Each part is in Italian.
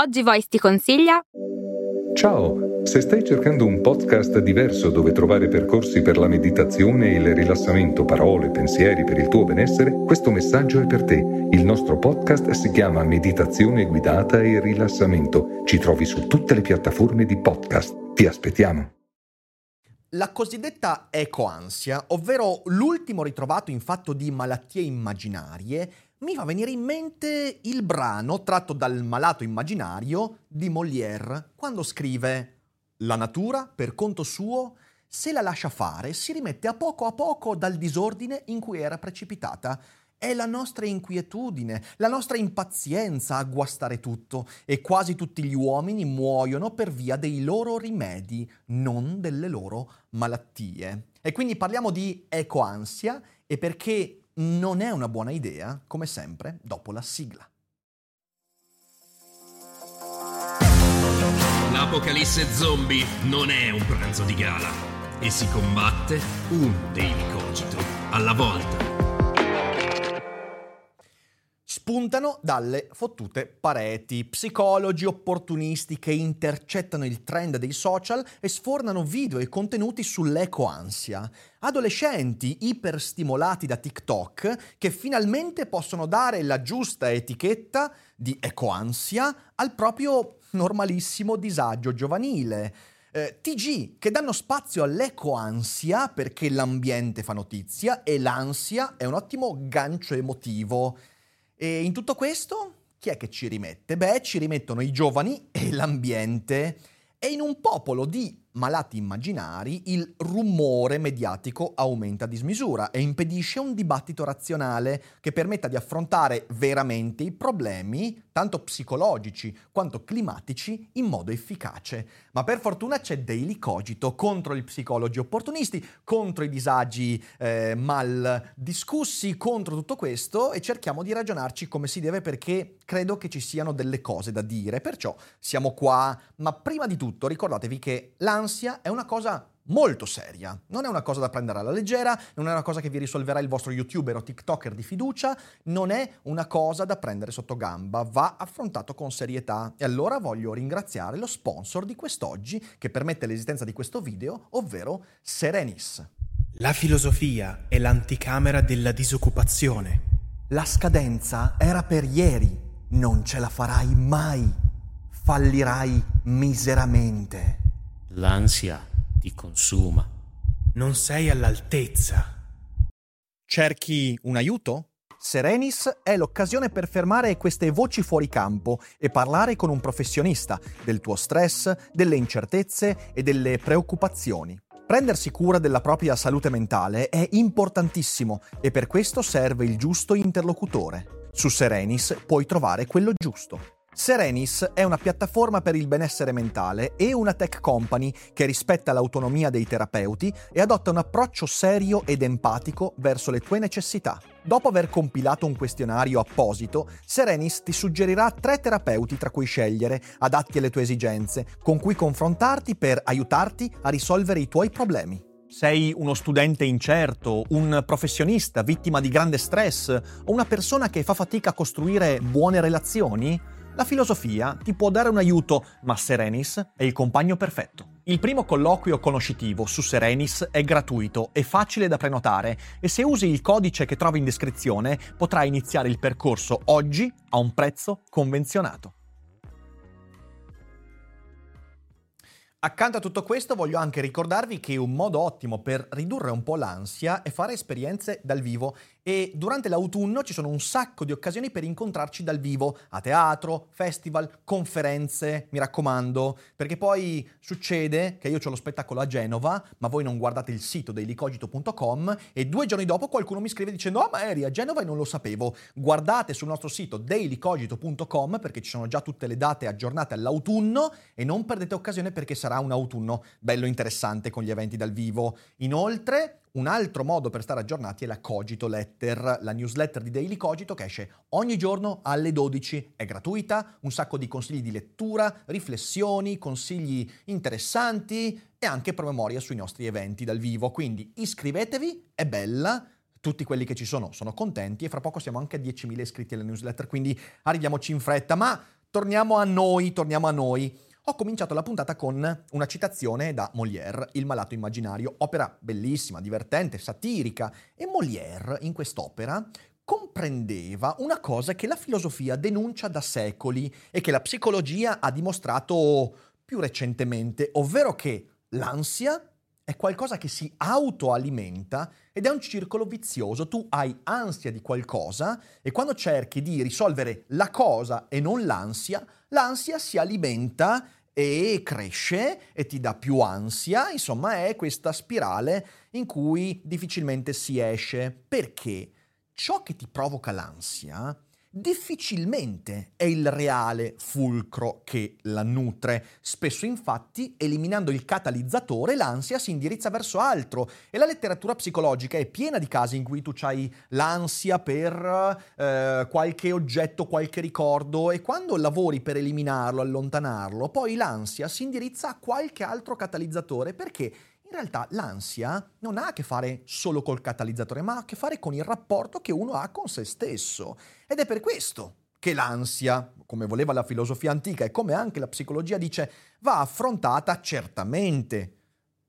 Oggi Voice ti consiglia... Ciao! Se stai cercando un podcast diverso dove trovare percorsi per la meditazione e il rilassamento, parole, pensieri per il tuo benessere, questo messaggio è per te. Il nostro podcast si chiama Meditazione guidata e rilassamento. Ci trovi su tutte le piattaforme di podcast. Ti aspettiamo! La cosiddetta ecoansia, ovvero l'ultimo ritrovato in fatto di malattie immaginarie, mi fa venire in mente il brano tratto dal Malato immaginario di Molière, quando scrive: «La natura, per conto suo, se la lascia fare, si rimette a poco dal disordine in cui era precipitata. È la nostra inquietudine, la nostra impazienza a guastare tutto, e quasi tutti gli uomini muoiono per via dei loro rimedi, non delle loro malattie». E quindi parliamo di ecoansia, e perché non è una buona idea, come sempre, dopo la sigla. L'apocalisse zombie non è un pranzo di gala e si combatte un Daily Cogito alla volta. Spuntano dalle fottute pareti psicologi opportunisti che intercettano il trend dei social e sfornano video e contenuti sull'ecoansia. Adolescenti iperstimolati da TikTok che finalmente possono dare la giusta etichetta di ecoansia al proprio normalissimo disagio giovanile. TG che danno spazio all'ecoansia perché l'ambiente fa notizia e l'ansia è un ottimo gancio emotivo. E in tutto questo chi è che ci rimette? Beh, ci rimettono i giovani e l'ambiente. E in un popolo di malati immaginari il rumore mediatico aumenta a dismisura e impedisce un dibattito razionale che permetta di affrontare veramente i problemi, tanto psicologici quanto climatici, in modo efficace. Ma per fortuna c'è Daily Cogito contro gli psicologi opportunisti, contro i disagi mal discussi, contro tutto questo, e cerchiamo di ragionarci come si deve, perché credo che ci siano delle cose da dire, perciò siamo qua. Ma prima di tutto ricordatevi che l'ansia è una cosa molto seria, non è una cosa da prendere alla leggera, non è una cosa che vi risolverà il vostro youtuber o tiktoker di fiducia, non è una cosa da prendere sotto gamba, va affrontato con serietà. E allora voglio ringraziare lo sponsor di quest'oggi che permette l'esistenza di questo video, ovvero Serenis. La filosofia è l'anticamera della disoccupazione. La scadenza era per ieri, non ce la farai mai, fallirai miseramente. L'ansia ti consuma. Non sei all'altezza. Cerchi un aiuto? Serenis è l'occasione per fermare queste voci fuori campo e parlare con un professionista del tuo stress, delle incertezze e delle preoccupazioni. Prendersi cura della propria salute mentale è importantissimo e per questo serve il giusto interlocutore. Su Serenis puoi trovare quello giusto. Serenis è una piattaforma per il benessere mentale e una tech company che rispetta l'autonomia dei terapeuti e adotta un approccio serio ed empatico verso le tue necessità. Dopo aver compilato un questionario apposito, Serenis ti suggerirà 3 terapeuti tra cui scegliere, adatti alle tue esigenze, con cui confrontarti per aiutarti a risolvere i tuoi problemi. Sei uno studente incerto, un professionista vittima di grande stress o una persona che fa fatica a costruire buone relazioni? La filosofia ti può dare un aiuto, ma Serenis è il compagno perfetto. Il primo colloquio conoscitivo su Serenis è gratuito e facile da prenotare, e se usi il codice che trovi in descrizione potrai iniziare il percorso oggi a un prezzo convenzionato. Accanto a tutto questo voglio anche ricordarvi che un modo ottimo per ridurre un po' l'ansia è fare esperienze dal vivo, e durante l'autunno ci sono un sacco di occasioni per incontrarci dal vivo, a teatro, festival, conferenze, mi raccomando, perché poi succede che io c'ho lo spettacolo a Genova, ma voi non guardate il sito dailycogito.com e 2 giorni dopo qualcuno mi scrive dicendo: «Ah, ma eri a Genova e non lo sapevo». Guardate sul nostro sito dailycogito.com perché ci sono già tutte le date aggiornate all'autunno, e non perdete occasione perché sarà un autunno bello interessante con gli eventi dal vivo. Inoltre, un altro modo per stare aggiornati è la CogitoLetter, la newsletter di Daily Cogito che esce ogni giorno alle 12. È gratuita, un sacco di consigli di lettura, riflessioni, consigli interessanti e anche promemoria sui nostri eventi dal vivo. Quindi iscrivetevi, è bella. Tutti quelli che ci sono contenti, e fra poco siamo anche a 10.000 iscritti alla newsletter, quindi arriviamoci in fretta. Ma Torniamo a noi. Ho cominciato la puntata con una citazione da Molière, Il malato immaginario, opera bellissima, divertente, satirica, e Molière in quest'opera comprendeva una cosa che la filosofia denuncia da secoli e che la psicologia ha dimostrato più recentemente, ovvero che l'ansia è qualcosa che si autoalimenta ed è un circolo vizioso. Tu hai ansia di qualcosa e quando cerchi di risolvere la cosa e non l'ansia, l'ansia si alimenta e cresce e ti dà più ansia. Insomma, è questa spirale in cui difficilmente si esce, perché ciò che ti provoca l'ansia difficilmente è il reale fulcro che la nutre. Spesso, infatti, eliminando il catalizzatore, l'ansia si indirizza verso altro, e la letteratura psicologica è piena di casi in cui tu c'hai l'ansia per qualche oggetto, qualche ricordo, e quando lavori per eliminarlo, allontanarlo, poi l'ansia si indirizza a qualche altro catalizzatore, perché in realtà l'ansia non ha a che fare solo col catalizzatore, ma ha a che fare con il rapporto che uno ha con se stesso. Ed è per questo che l'ansia, come voleva la filosofia antica e come anche la psicologia dice, va affrontata certamente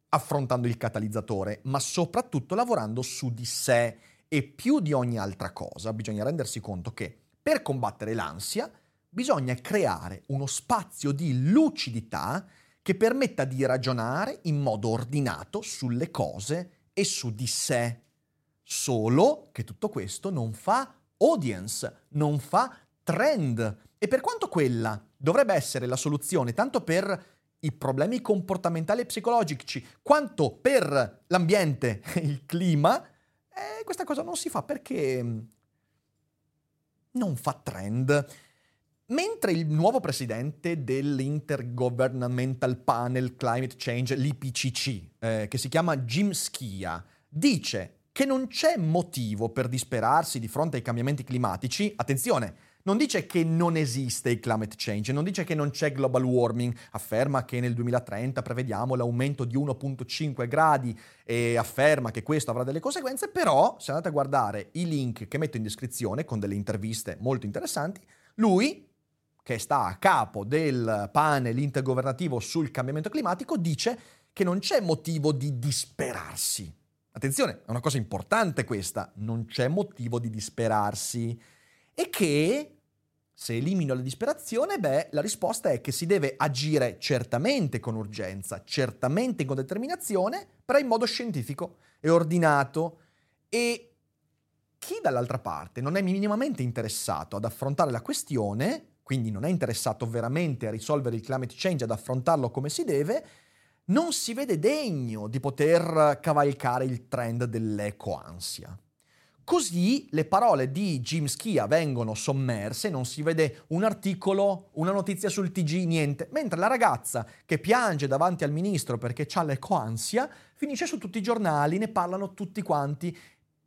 affrontando il catalizzatore, ma soprattutto lavorando su di sé. E più di ogni altra cosa bisogna rendersi conto che per combattere l'ansia bisogna creare uno spazio di lucidità che permetta di ragionare in modo ordinato sulle cose e su di sé. Solo che tutto questo non fa audience, non fa trend. E per quanto quella dovrebbe essere la soluzione tanto per i problemi comportamentali e psicologici, quanto per l'ambiente e il clima, questa cosa non si fa perché non fa trend. Mentre il nuovo presidente dell'Intergovernmental Panel Climate Change, l'IPCC, che si chiama Jim Skea, dice che non c'è motivo per disperarsi di fronte ai cambiamenti climatici, attenzione, non dice che non esiste il climate change, non dice che non c'è global warming, afferma che nel 2030 prevediamo l'aumento di 1,5 gradi e afferma che questo avrà delle conseguenze, però se andate a guardare i link che metto in descrizione con delle interviste molto interessanti, lui, che sta a capo del panel intergovernativo sul cambiamento climatico, dice che non c'è motivo di disperarsi. Attenzione, è una cosa importante questa, non c'è motivo di disperarsi. E che, se elimino la disperazione, la risposta è che si deve agire certamente con urgenza, certamente con determinazione, però in modo scientifico e ordinato. E chi dall'altra parte non è minimamente interessato ad affrontare la questione, quindi non è interessato veramente a risolvere il climate change, ad affrontarlo come si deve, non si vede degno di poter cavalcare il trend dell'ecoansia. Così le parole di Jim Skea vengono sommerse, non si vede un articolo, una notizia sul TG, niente. Mentre la ragazza che piange davanti al ministro perché c'ha l'ecoansia finisce su tutti i giornali, ne parlano tutti quanti.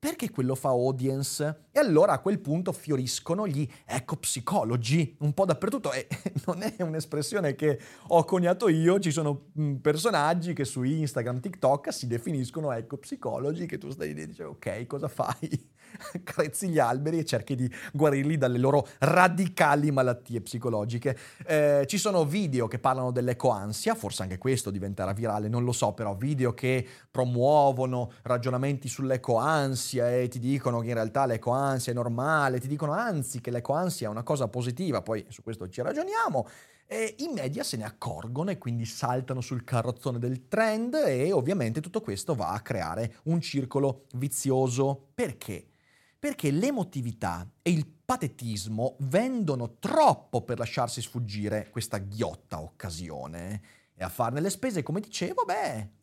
Perché quello fa audience? E allora a quel punto fioriscono gli ecopsicologi un po' dappertutto, e non è un'espressione che ho coniato io, ci sono personaggi che su Instagram, TikTok si definiscono ecopsicologi, che tu stai lì e dici ok, cosa fai? Accarezzi gli alberi e cerchi di guarirli dalle loro radicali malattie psicologiche. Ci sono video che parlano dell'ecoansia, forse anche questo diventerà virale, non lo so, però video che promuovono ragionamenti sull'ecoansia e ti dicono che in realtà l'ecoansia è normale, ti dicono anzi che l'ecoansia è una cosa positiva, poi su questo ci ragioniamo. E i media se ne accorgono e quindi saltano sul carrozzone del trend, e ovviamente tutto questo va a creare un circolo vizioso. Perché? Perché l'emotività e il patetismo vendono troppo per lasciarsi sfuggire questa ghiotta occasione. E a farne le spese, come dicevo,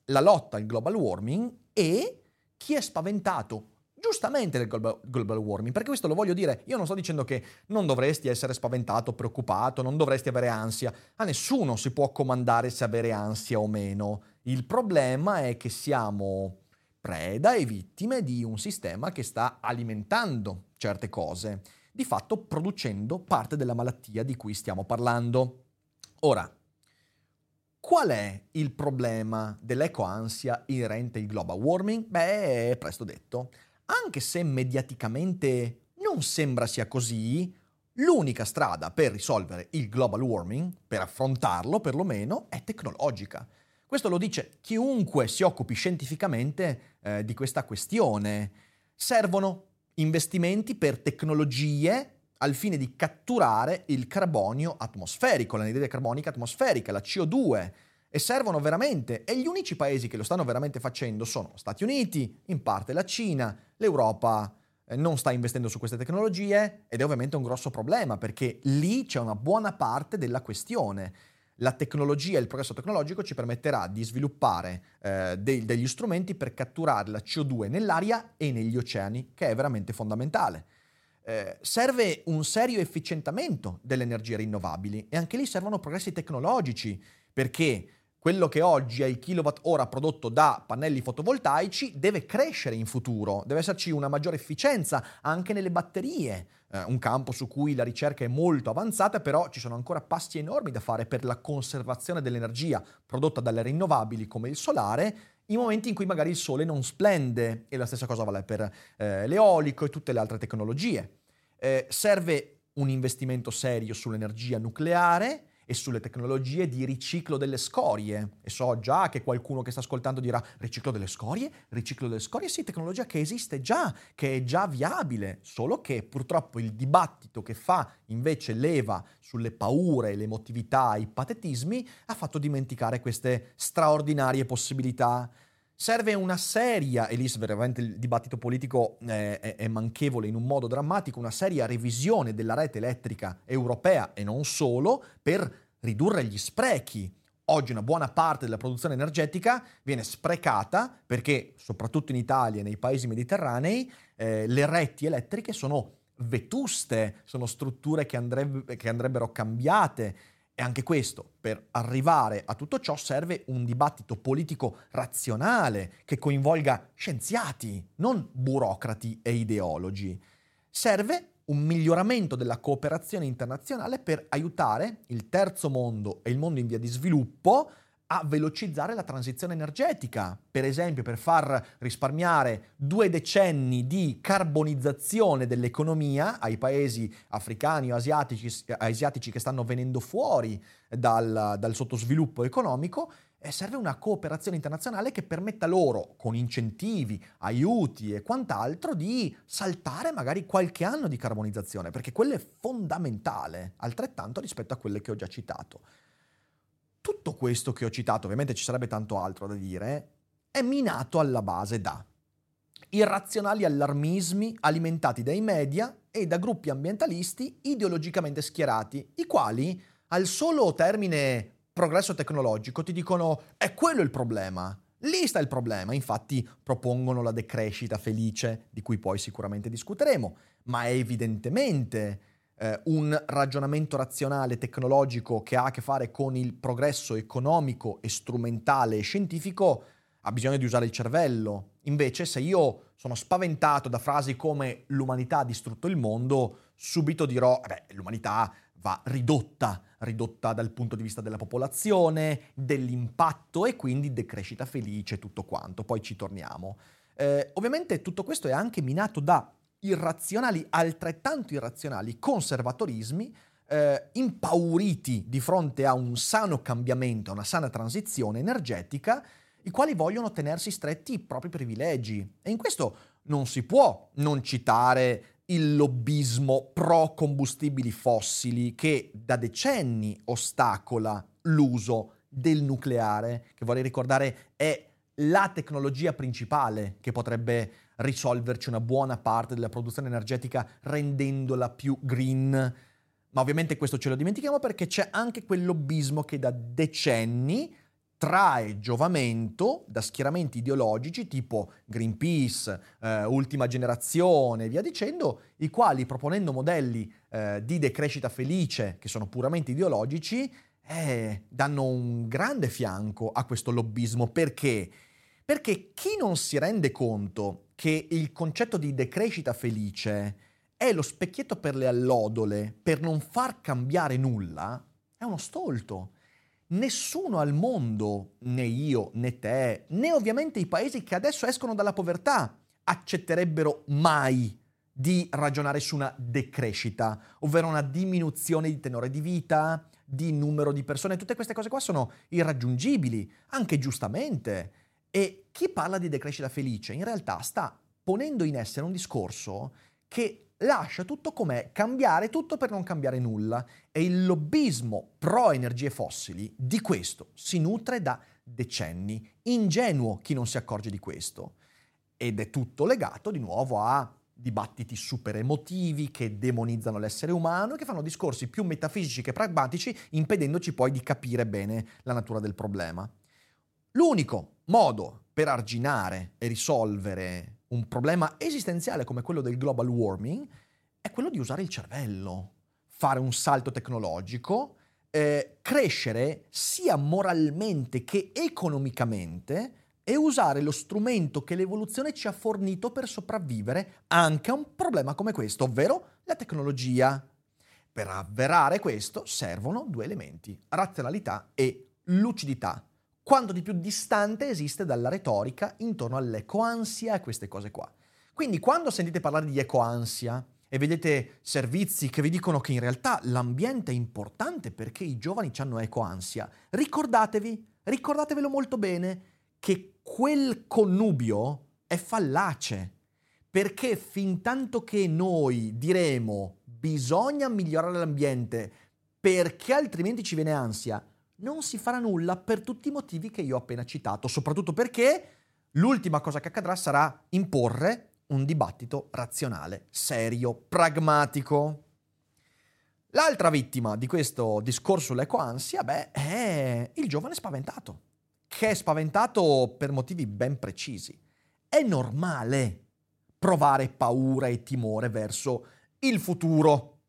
la lotta al global warming e chi è spaventato giustamente del global warming, perché questo lo voglio dire, io non sto dicendo che non dovresti essere spaventato, preoccupato, non dovresti avere ansia, a nessuno si può comandare se avere ansia o meno. Il problema è che siamo preda e vittime di un sistema che sta alimentando certe cose, di fatto producendo parte della malattia di cui stiamo parlando. Ora, qual è il problema dell'ecoansia inerente al global warming? È presto detto. Anche se mediaticamente non sembra sia così, l'unica strada per risolvere il global warming, per affrontarlo perlomeno, è tecnologica. Questo lo dice chiunque si occupi scientificamente di questa questione. Servono investimenti per tecnologie al fine di catturare il carbonio atmosferico, l'anidride carbonica atmosferica, la CO2, e servono veramente, e gli unici paesi che lo stanno veramente facendo sono Stati Uniti, in parte la Cina, l'Europa non sta investendo su queste tecnologie ed è ovviamente un grosso problema perché lì c'è una buona parte della questione. La tecnologia e il progresso tecnologico ci permetterà di sviluppare degli strumenti per catturare la CO2 nell'aria e negli oceani, che è veramente fondamentale. Serve un serio efficientamento delle energie rinnovabili e anche lì servono progressi tecnologici, perché quello che oggi è il kilowatt ora prodotto da pannelli fotovoltaici deve crescere in futuro, deve esserci una maggiore efficienza anche nelle batterie, un campo su cui la ricerca è molto avanzata, però ci sono ancora passi enormi da fare per la conservazione dell'energia prodotta dalle rinnovabili come il solare, in momenti in cui magari il sole non splende, e la stessa cosa vale per l'eolico e tutte le altre tecnologie. Serve un investimento serio sull'energia nucleare e sulle tecnologie di riciclo delle scorie. E so già che qualcuno che sta ascoltando dirà riciclo delle scorie? Riciclo delle scorie? Sì, tecnologia che esiste già, che è già viabile, solo che purtroppo il dibattito che fa invece leva sulle paure, le emotività, i patetismi, ha fatto dimenticare queste straordinarie possibilità. Serve una seria, e lì veramente il dibattito politico è manchevole in un modo drammatico, una seria revisione della rete elettrica europea e non solo, per ridurre gli sprechi. Oggi una buona parte della produzione energetica viene sprecata perché, soprattutto in Italia e nei paesi mediterranei, le reti elettriche sono vetuste, sono strutture che andrebbero cambiate. E anche questo, per arrivare a tutto ciò, serve un dibattito politico razionale che coinvolga scienziati, non burocrati e ideologi. Serve un miglioramento della cooperazione internazionale per aiutare il terzo mondo e il mondo in via di sviluppo a velocizzare la transizione energetica, per esempio per far risparmiare 2 decenni di carbonizzazione dell'economia ai paesi africani o asiatici che stanno venendo fuori dal sottosviluppo economico. E serve una cooperazione internazionale che permetta loro, con incentivi, aiuti e quant'altro, di saltare magari qualche anno di carbonizzazione, perché quello è fondamentale, altrettanto rispetto a quelle che ho già citato. Tutto questo che ho citato, ovviamente ci sarebbe tanto altro da dire, è minato alla base da irrazionali allarmismi alimentati dai media e da gruppi ambientalisti ideologicamente schierati, i quali al solo termine progresso tecnologico ti dicono è quello il problema, lì sta il problema, infatti propongono la decrescita felice, di cui poi sicuramente discuteremo, ma è evidentemente un ragionamento razionale tecnologico che ha a che fare con il progresso economico e strumentale e scientifico, ha bisogno di usare il cervello. Invece, se io sono spaventato da frasi come l'umanità ha distrutto il mondo, subito dirò l'umanità va ridotta dal punto di vista della popolazione, dell'impatto, e quindi decrescita felice, tutto quanto, poi ci torniamo. Ovviamente tutto questo è anche minato da altrettanto irrazionali conservatorismi impauriti di fronte a un sano cambiamento, a una sana transizione energetica, i quali vogliono tenersi stretti i propri privilegi. E in questo non si può non citare il lobbismo pro combustibili fossili, che da decenni ostacola l'uso del nucleare, che vorrei ricordare è la tecnologia principale che potrebbe risolverci una buona parte della produzione energetica rendendola più green. Ma ovviamente questo ce lo dimentichiamo perché c'è anche quel lobbismo che da decenni trae giovamento da schieramenti ideologici tipo Greenpeace, Ultima Generazione e via dicendo, i quali proponendo modelli di decrescita felice che sono puramente ideologici danno un grande fianco a questo lobbismo. Perché chi non si rende conto che il concetto di decrescita felice è lo specchietto per le allodole, per non far cambiare nulla, è uno stolto. Nessuno al mondo, né io, né te, né ovviamente i paesi che adesso escono dalla povertà, accetterebbero mai di ragionare su una decrescita, ovvero una diminuzione di tenore di vita, di numero di persone. Tutte queste cose qua sono irraggiungibili, anche giustamente. E chi parla di decrescita felice in realtà sta ponendo in essere un discorso che lascia tutto com'è, cambiare tutto per non cambiare nulla. E il lobbismo pro energie fossili di questo si nutre da decenni. Ingenuo chi non si accorge di questo. Ed è tutto legato di nuovo a dibattiti super emotivi che demonizzano l'essere umano e che fanno discorsi più metafisici che pragmatici, impedendoci poi di capire bene la natura del problema. L'unico modo per arginare e risolvere un problema esistenziale come quello del global warming è quello di usare il cervello, fare un salto tecnologico, crescere sia moralmente che economicamente e usare lo strumento che l'evoluzione ci ha fornito per sopravvivere anche a un problema come questo, ovvero la tecnologia. Per avverare questo servono due elementi: razionalità e lucidità. Quanto di più distante esiste dalla retorica intorno all'ecoansia e queste cose qua. Quindi quando sentite parlare di ecoansia e vedete servizi che vi dicono che in realtà l'ambiente è importante perché i giovani hanno ecoansia, ricordatevelo molto bene che quel connubio è fallace, perché fin tanto che noi diremo bisogna migliorare l'ambiente perché altrimenti ci viene ansia, non si farà nulla per tutti i motivi che io ho appena citato, soprattutto perché l'ultima cosa che accadrà sarà imporre un dibattito razionale, serio, pragmatico. L'altra vittima di questo discorso sull'ecoansia, è il giovane spaventato, che è spaventato per motivi ben precisi. È normale provare paura e timore verso il futuro,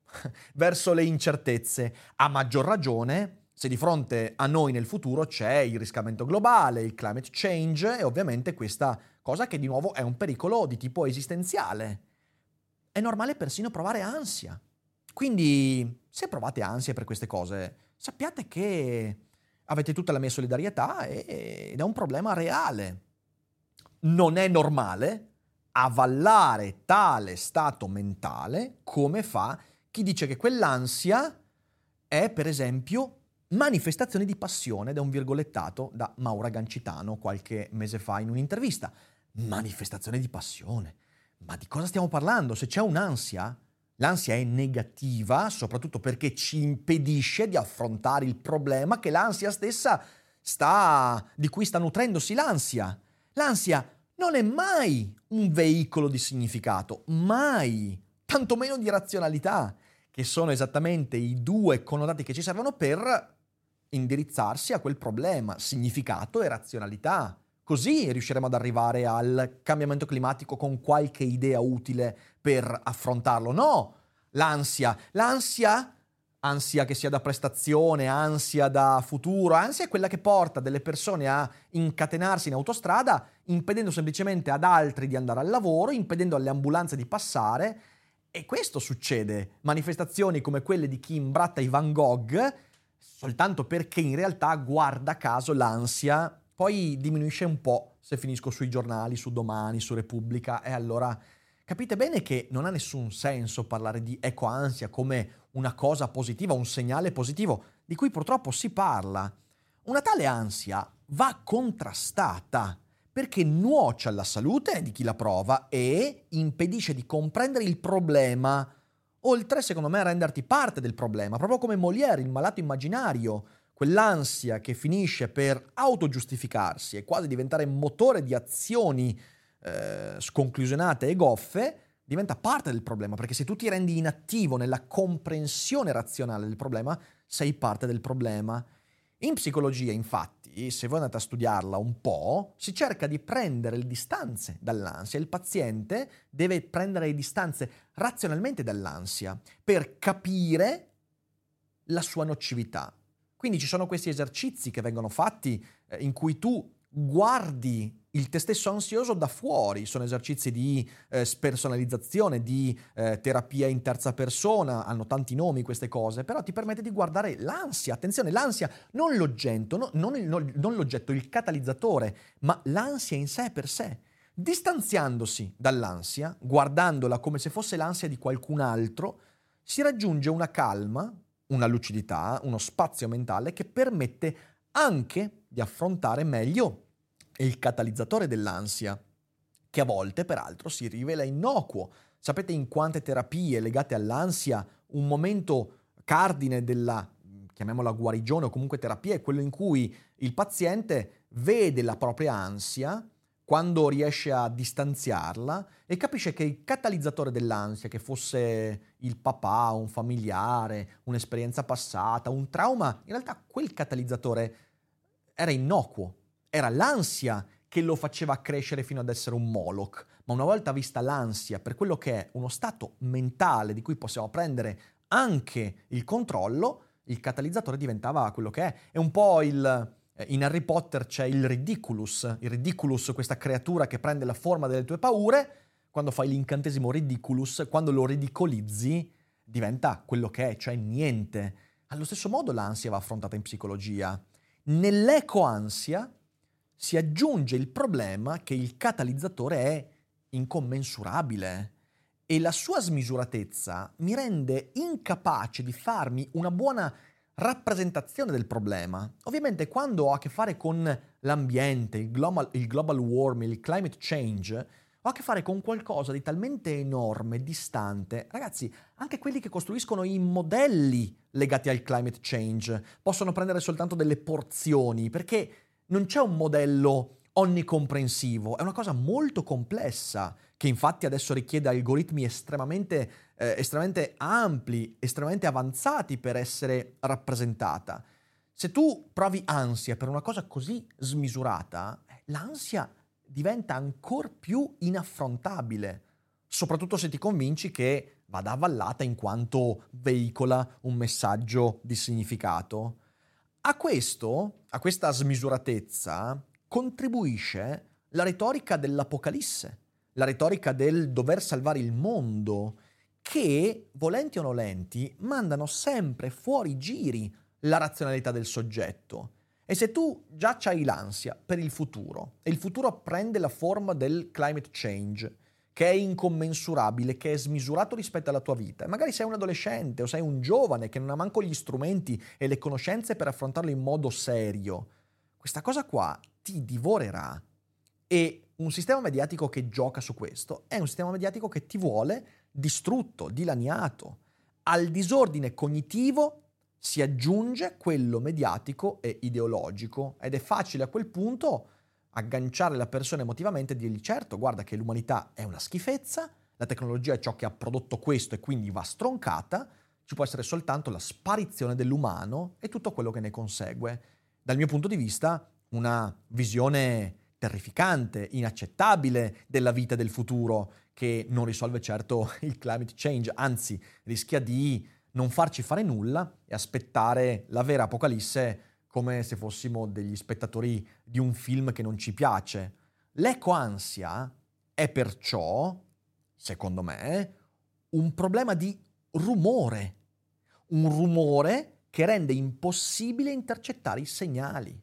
verso le incertezze, a maggior ragione se di fronte a noi nel futuro c'è il riscaldamento globale, il climate change e ovviamente questa cosa che di nuovo è un pericolo di tipo esistenziale. È normale persino provare ansia. Quindi se provate ansia per queste cose, sappiate che avete tutta la mia solidarietà ed è un problema reale. Non è normale avallare tale stato mentale come fa chi dice che quell'ansia è, per esempio, manifestazioni di passione, ed è un virgolettato da Maura Gancitano qualche mese fa in un'intervista. Manifestazione di passione. Ma di cosa stiamo parlando? Se c'è un'ansia, l'ansia è negativa, soprattutto perché ci impedisce di affrontare il problema che l'ansia stessa di cui sta nutrendosi l'ansia. L'ansia non è mai un veicolo di significato, mai, tantomeno di razionalità, che sono esattamente i due connotati che ci servono per indirizzarsi a quel problema, significato e razionalità. Così riusciremo ad arrivare al cambiamento climatico con qualche idea utile per affrontarlo. No, l'ansia, ansia che sia da prestazione, ansia da futuro, ansia è quella che porta delle persone a incatenarsi in autostrada, impedendo semplicemente ad altri di andare al lavoro, impedendo alle ambulanze di passare. E questo succede, manifestazioni come quelle di chi imbratta i Van Gogh, soltanto perché in realtà, guarda caso, l'ansia poi diminuisce un po' se finisco sui giornali, su Domani, su Repubblica, e allora capite bene che non ha nessun senso parlare di ecoansia come una cosa positiva, un segnale positivo, di cui purtroppo si parla. Una tale ansia va contrastata, perché nuoce alla salute di chi la prova e impedisce di comprendere il problema, oltre secondo me a renderti parte del problema, proprio come Molière, il malato immaginario, quell'ansia che finisce per autogiustificarsi e quasi diventare motore di azioni sconclusionate e goffe, diventa parte del problema, perché se tu ti rendi inattivo nella comprensione razionale del problema, sei parte del problema. In psicologia, infatti, se voi andate a studiarla un po', si cerca di prendere le distanze dall'ansia. Il paziente deve prendere le distanze razionalmente dall'ansia per capire la sua nocività. Quindi ci sono questi esercizi che vengono fatti in cui tu guardi il te stesso ansioso da fuori, sono esercizi di spersonalizzazione, di terapia in terza persona, hanno tanti nomi queste cose, però ti permette di guardare l'ansia, attenzione, l'ansia, non l'oggetto, non l'oggetto, il catalizzatore, ma l'ansia in sé per sé, Distanziandosi dall'ansia, guardandola come se fosse l'ansia di qualcun altro, si raggiunge una calma, una lucidità, uno spazio mentale che permette anche di affrontare meglio il catalizzatore dell'ansia, che a volte peraltro si rivela innocuo. Sapete in quante terapie legate all'ansia un momento cardine della, chiamiamola guarigione o comunque terapia, è quello in cui il paziente vede la propria ansia quando riesce a distanziarla e capisce che il catalizzatore dell'ansia, che fosse il papà, un familiare, un'esperienza passata, un trauma, in realtà quel catalizzatore era innocuo, era l'ansia che lo faceva crescere fino ad essere un Moloch, ma una volta vista l'ansia per quello che è uno stato mentale di cui possiamo prendere anche il controllo, il catalizzatore diventava quello che è. È un po' il... In Harry Potter c'è il Ridiculus, questa creatura che prende la forma delle tue paure. Quando fai l'incantesimo Ridiculus, quando lo ridicolizzi, diventa quello che è, cioè niente. Allo stesso modo l'ansia va affrontata in psicologia. Nell'ecoansia si aggiunge il problema che il catalizzatore è incommensurabile e la sua smisuratezza mi rende incapace di farmi una buona rappresentazione del problema. Ovviamente quando ho a che fare con l'ambiente, il global warming, il climate change, ho a che fare con qualcosa di talmente enorme, distante. Ragazzi, anche quelli che costruiscono i modelli legati al climate change possono prendere soltanto delle porzioni, perché non c'è un modello onnicomprensivo, è una cosa molto complessa, che infatti adesso richiede algoritmi estremamente ampli, estremamente avanzati per essere rappresentata. Se tu provi ansia per una cosa così smisurata, l'ansia diventa ancora più inaffrontabile, soprattutto se ti convinci che vada avvallata in quanto veicola un messaggio di significato. A questa smisuratezza contribuisce la retorica dell'apocalisse, la retorica del dover salvare il mondo, che, volenti o nolenti, mandano sempre fuori giri la razionalità del soggetto. E se tu già c'hai l'ansia per il futuro, e il futuro prende la forma del climate change, che è incommensurabile, che è smisurato rispetto alla tua vita, e magari sei un adolescente o sei un giovane che non ha manco gli strumenti e le conoscenze per affrontarlo in modo serio, questa cosa qua ti divorerà. E un sistema mediatico che gioca su questo è un sistema mediatico che ti vuole distrutto, dilaniato. Al disordine cognitivo si aggiunge quello mediatico e ideologico, ed è facile a quel punto agganciare la persona emotivamente e dirgli: certo, guarda che l'umanità è una schifezza, la tecnologia è ciò che ha prodotto questo e quindi va stroncata, ci può essere soltanto la sparizione dell'umano e tutto quello che ne consegue. Dal mio punto di vista, una visione terrificante, inaccettabile della vita del futuro, che non risolve certo il climate change, anzi rischia di non farci fare nulla e aspettare la vera apocalisse come se fossimo degli spettatori di un film che non ci piace. L'ecoansia è perciò, secondo me, un problema di rumore, un rumore che rende impossibile intercettare i segnali.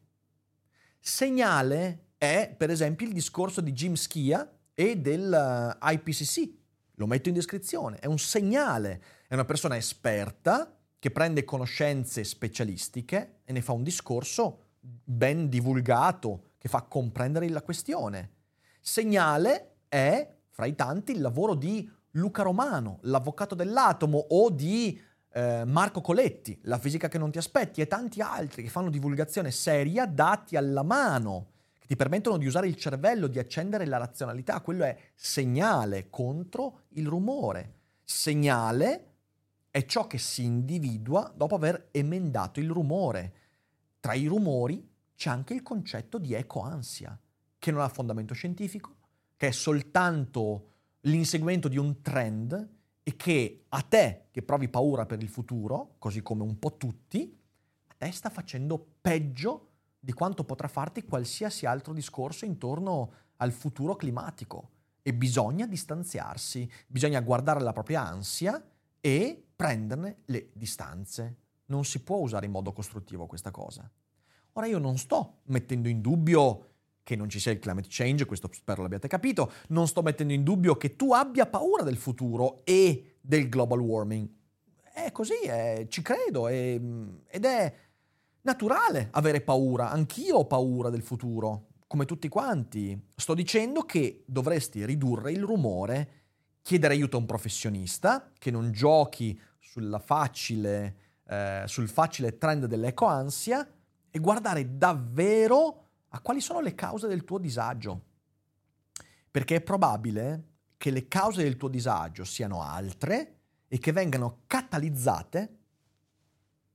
Segnale è, per esempio, il discorso di Jim Skea e del IPCC. Lo metto in descrizione. È un segnale. È una persona esperta che prende conoscenze specialistiche e ne fa un discorso ben divulgato che fa comprendere la questione. Segnale è, fra i tanti, il lavoro di Luca Romano, l'avvocato dell'atomo, o di Marco Coletti, la fisica che non ti aspetti, e tanti altri che fanno divulgazione seria, dati alla mano, ti permettono di usare il cervello, di accendere la razionalità. Quello è segnale contro il rumore. Segnale è ciò che si individua dopo aver emendato il rumore. Tra i rumori c'è anche il concetto di ecoansia, che non ha fondamento scientifico, che è soltanto l'inseguimento di un trend e che a te, che provi paura per il futuro, così come un po' tutti, a te sta facendo peggio di quanto potrà farti qualsiasi altro discorso intorno al futuro climatico. E bisogna distanziarsi, bisogna guardare la propria ansia e prenderne le distanze. Non si può usare in modo costruttivo questa cosa. Ora, io non sto mettendo in dubbio che non ci sia il climate change, questo spero l'abbiate capito. Non sto mettendo in dubbio che tu abbia paura del futuro e del global warming. È così, ci credo, ed è naturale avere paura. Anch'io ho paura del futuro, come tutti quanti. Sto dicendo che dovresti ridurre il rumore, chiedere aiuto a un professionista, che non giochi sul facile trend dell'ecoansia e guardare davvero a quali sono le cause del tuo disagio. Perché è probabile che le cause del tuo disagio siano altre e che vengano catalizzate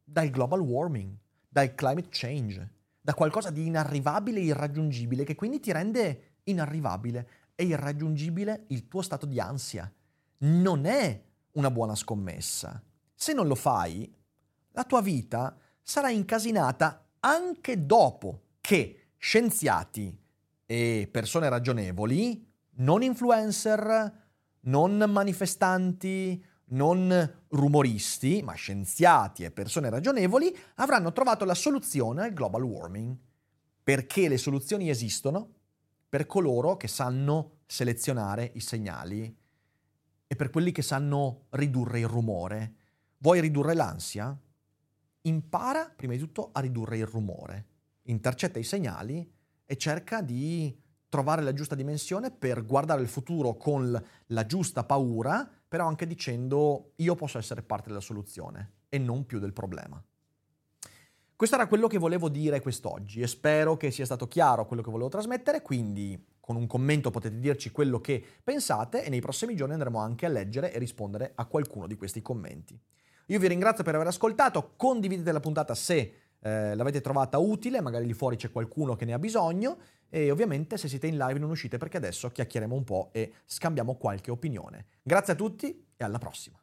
dal global warming, dal climate change, da qualcosa di inarrivabile e irraggiungibile, che quindi ti rende inarrivabile e irraggiungibile il tuo stato di ansia. Non è una buona scommessa. Se non lo fai, la tua vita sarà incasinata anche dopo che scienziati e persone ragionevoli, non influencer, non manifestanti, non rumoristi, ma scienziati e persone ragionevoli, avranno trovato la soluzione al global warming. Perché le soluzioni esistono per coloro che sanno selezionare i segnali e per quelli che sanno ridurre il rumore. Vuoi ridurre l'ansia? Impara prima di tutto a ridurre il rumore, intercetta i segnali e cerca di trovare la giusta dimensione per guardare il futuro con la giusta paura, però anche dicendo io posso essere parte della soluzione e non più del problema. Questo era quello che volevo dire quest'oggi e spero che sia stato chiaro quello che volevo trasmettere, quindi con un commento potete dirci quello che pensate e nei prossimi giorni andremo anche a leggere e rispondere a qualcuno di questi commenti. Io vi ringrazio per aver ascoltato, condividete la puntata se l'avete trovata utile, magari lì fuori c'è qualcuno che ne ha bisogno e ovviamente se siete in live non uscite perché adesso chiacchieriamo un po' e scambiamo qualche opinione. Grazie a tutti e alla prossima!